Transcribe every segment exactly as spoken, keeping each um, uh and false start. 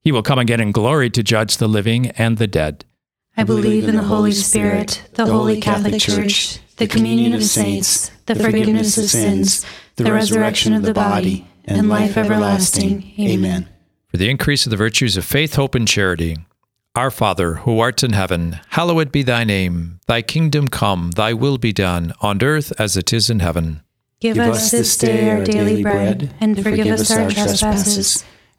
He will come again in glory to judge the living and the dead. I believe in the Holy Spirit, the Holy Catholic Church, the communion of saints, the forgiveness of sins, the resurrection of the body, and life everlasting. Amen. For the increase of the virtues of faith, hope, and charity. Our Father, who art in heaven, hallowed be thy name. Thy kingdom come, thy will be done, on earth as it is in heaven. Give, Give us this day our daily bread, and forgive us our trespasses,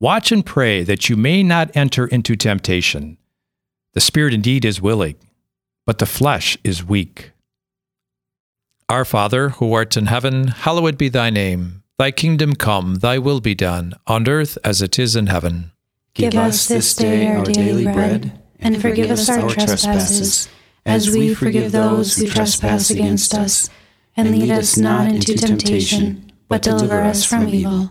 Watch and pray that you may not enter into temptation. The spirit indeed is willing, but the flesh is weak. Our Father, who art in heaven, hallowed be thy name. Thy kingdom come, thy will be done, on earth as it is in heaven. Give us this day our daily bread, and forgive us our trespasses, as we forgive those who trespass against us. And lead us not into temptation, but deliver us from evil.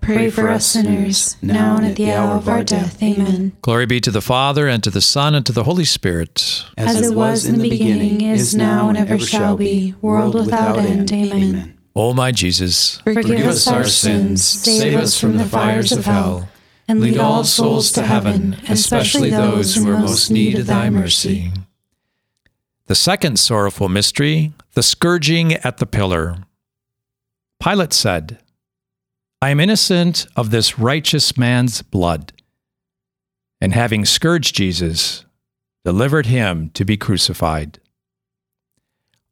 pray for us sinners, now and at the hour of our death. Amen. Glory be to the Father, and to the Son, and to the Holy Spirit. As it was in the beginning, is now, and ever shall be, world without end. Amen. O my Jesus, forgive us our sins, save us from the fires of hell, and lead all souls to heaven, especially those who are most in need of thy mercy. The second sorrowful mystery, the scourging at the pillar. Pilate said, I am innocent of this righteous man's blood. And having scourged Jesus, delivered him to be crucified.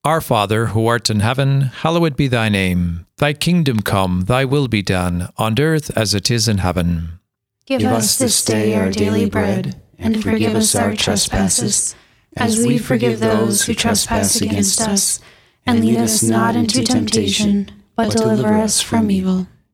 Our Father, who art in heaven, hallowed be thy name. Thy kingdom come, thy will be done, on earth as it is in heaven. Give us this day our daily bread, and forgive us our trespasses, as we forgive those who trespass against us. And lead us not into temptation, but deliver us from evil.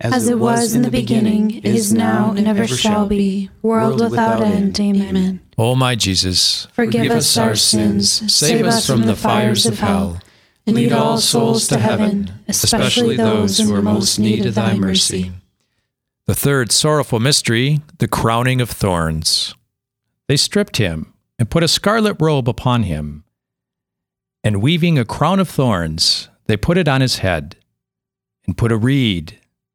As it was in the beginning, is now, and ever shall be, world without end. Amen. O my Jesus, forgive us our sins, save us from the fires of hell, and lead all souls to heaven, especially those who are most in need of thy mercy. The third sorrowful mystery, the crowning of thorns. They stripped him and put a scarlet robe upon him, and weaving a crown of thorns, they put it on his head and put a reed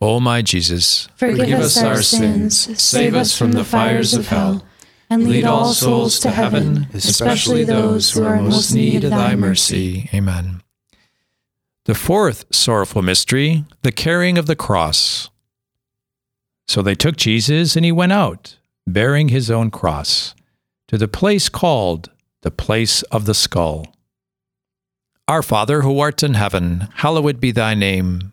O my Jesus, forgive us our sins, save us from the fires of hell, and lead all souls to heaven, especially those who are in most need of thy mercy. Amen. The fourth sorrowful mystery, the carrying of the cross. So they took Jesus, and he went out, bearing his own cross, to the place called the place of the skull. Our Father, who art in heaven, hallowed be thy name.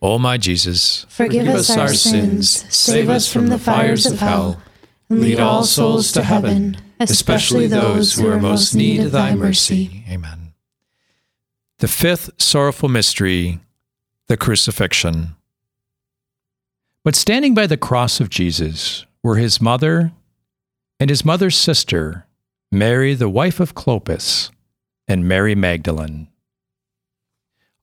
O my Jesus, forgive us our sins, save us from the fires of hell, and lead all souls to heaven, especially those who are most in need of thy mercy. Amen. The fifth sorrowful mystery, the Crucifixion. But standing by the cross of Jesus were his mother and his mother's sister, Mary, the wife of Clopas, and Mary Magdalene.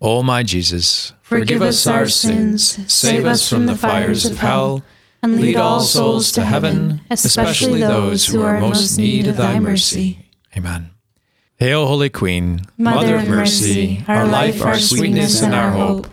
O my Jesus, forgive us our sins, save us from the fires of hell, and lead all souls to heaven, especially those who are most in need of thy mercy. Amen. Hail, Holy Queen, Mother of mercy, our life, our sweetness, and our hope.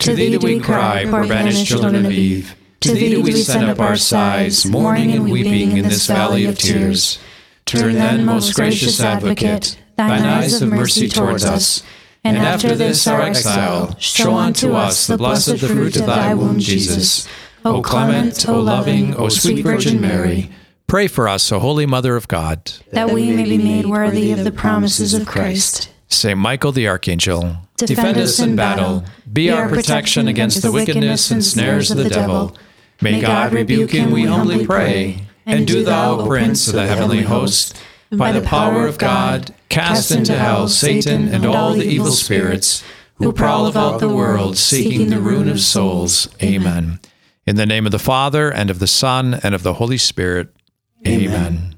To thee do we cry, poor banished children of Eve. To thee do we send up our sighs, mourning and weeping in this valley of tears. Turn then, most gracious Advocate, thine eyes of mercy towards us, and after this our exile, show unto us the blessed fruit of thy womb, Jesus. O clement, O loving, O sweet Virgin Mary, pray for us, O Holy Mother of God, that we may be made worthy of the promises of Christ. Saint Michael the Archangel, defend us in battle, be our protection against the wickedness and snares of the devil. May God rebuke him, we humbly pray, and do thou, Prince of the heavenly host, by the power of God, cast into hell Satan and all the evil spirits who prowl about the world, seeking the ruin of souls. Amen. In the name of the Father, and of the Son, and of the Holy Spirit. Amen. Amen.